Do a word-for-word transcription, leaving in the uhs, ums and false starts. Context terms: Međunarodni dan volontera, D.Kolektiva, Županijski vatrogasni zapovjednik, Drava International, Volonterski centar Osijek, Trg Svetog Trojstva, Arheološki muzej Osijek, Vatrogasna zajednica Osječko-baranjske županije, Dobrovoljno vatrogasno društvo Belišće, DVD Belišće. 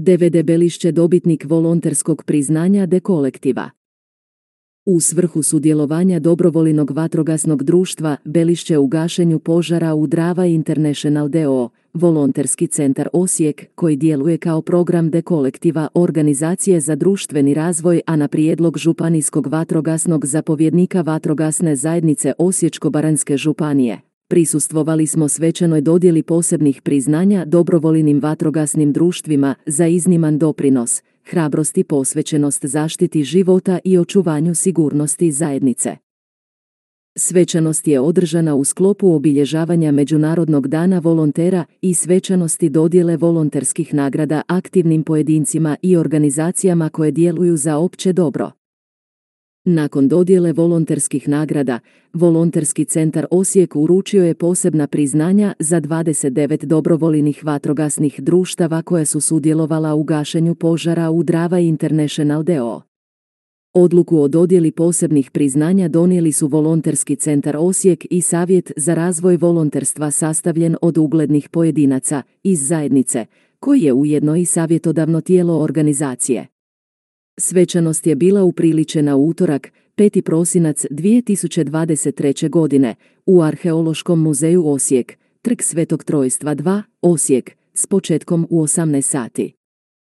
D V D Belišće dobitnik volonterskog priznanja D.Kolektiva. U svrhu sudjelovanja dobrovoljnog vatrogasnog društva Belišće u gašenju požara u Drava International d o o, Volonterski centar Osijek, koji djeluje kao program D.Kolektiva organizacije za društveni razvoj, a na prijedlog Županijskog vatrogasnog zapovjednika Vatrogasne zajednice Osječko-baranjske županije, prisustvovali smo svečanoj dodjeli posebnih priznanja dobrovoljnim vatrogasnim društvima za izniman doprinos, hrabrost i posvećenost zaštiti života i očuvanju sigurnosti zajednice. Svečanost je održana u sklopu obilježavanja Međunarodnog dana volontera i svečanosti dodjele volonterskih nagrada aktivnim pojedincima i organizacijama koje djeluju za opće dobro. Nakon dodjele volonterskih nagrada, Volonterski centar Osijek uručio je posebna priznanja za dvadeset devet dobrovoljnih vatrogasnih društava koja su sudjelovala u gašenju požara u Drava International d o o. Odluku o dodjeli posebnih priznanja donijeli su Volonterski centar Osijek i Savjet za razvoj volonterstva sastavljen od uglednih pojedinaca iz zajednice, koji je ujedno i savjetodavno tijelo organizacije. Svečanost je bila upriličena u utorak, peti prosinac dvije tisuće dvadeset treće. godine, u Arheološkom muzeju Osijek, Trg Svetog Trojstva dva, Osijek, s početkom u osamnaest sati.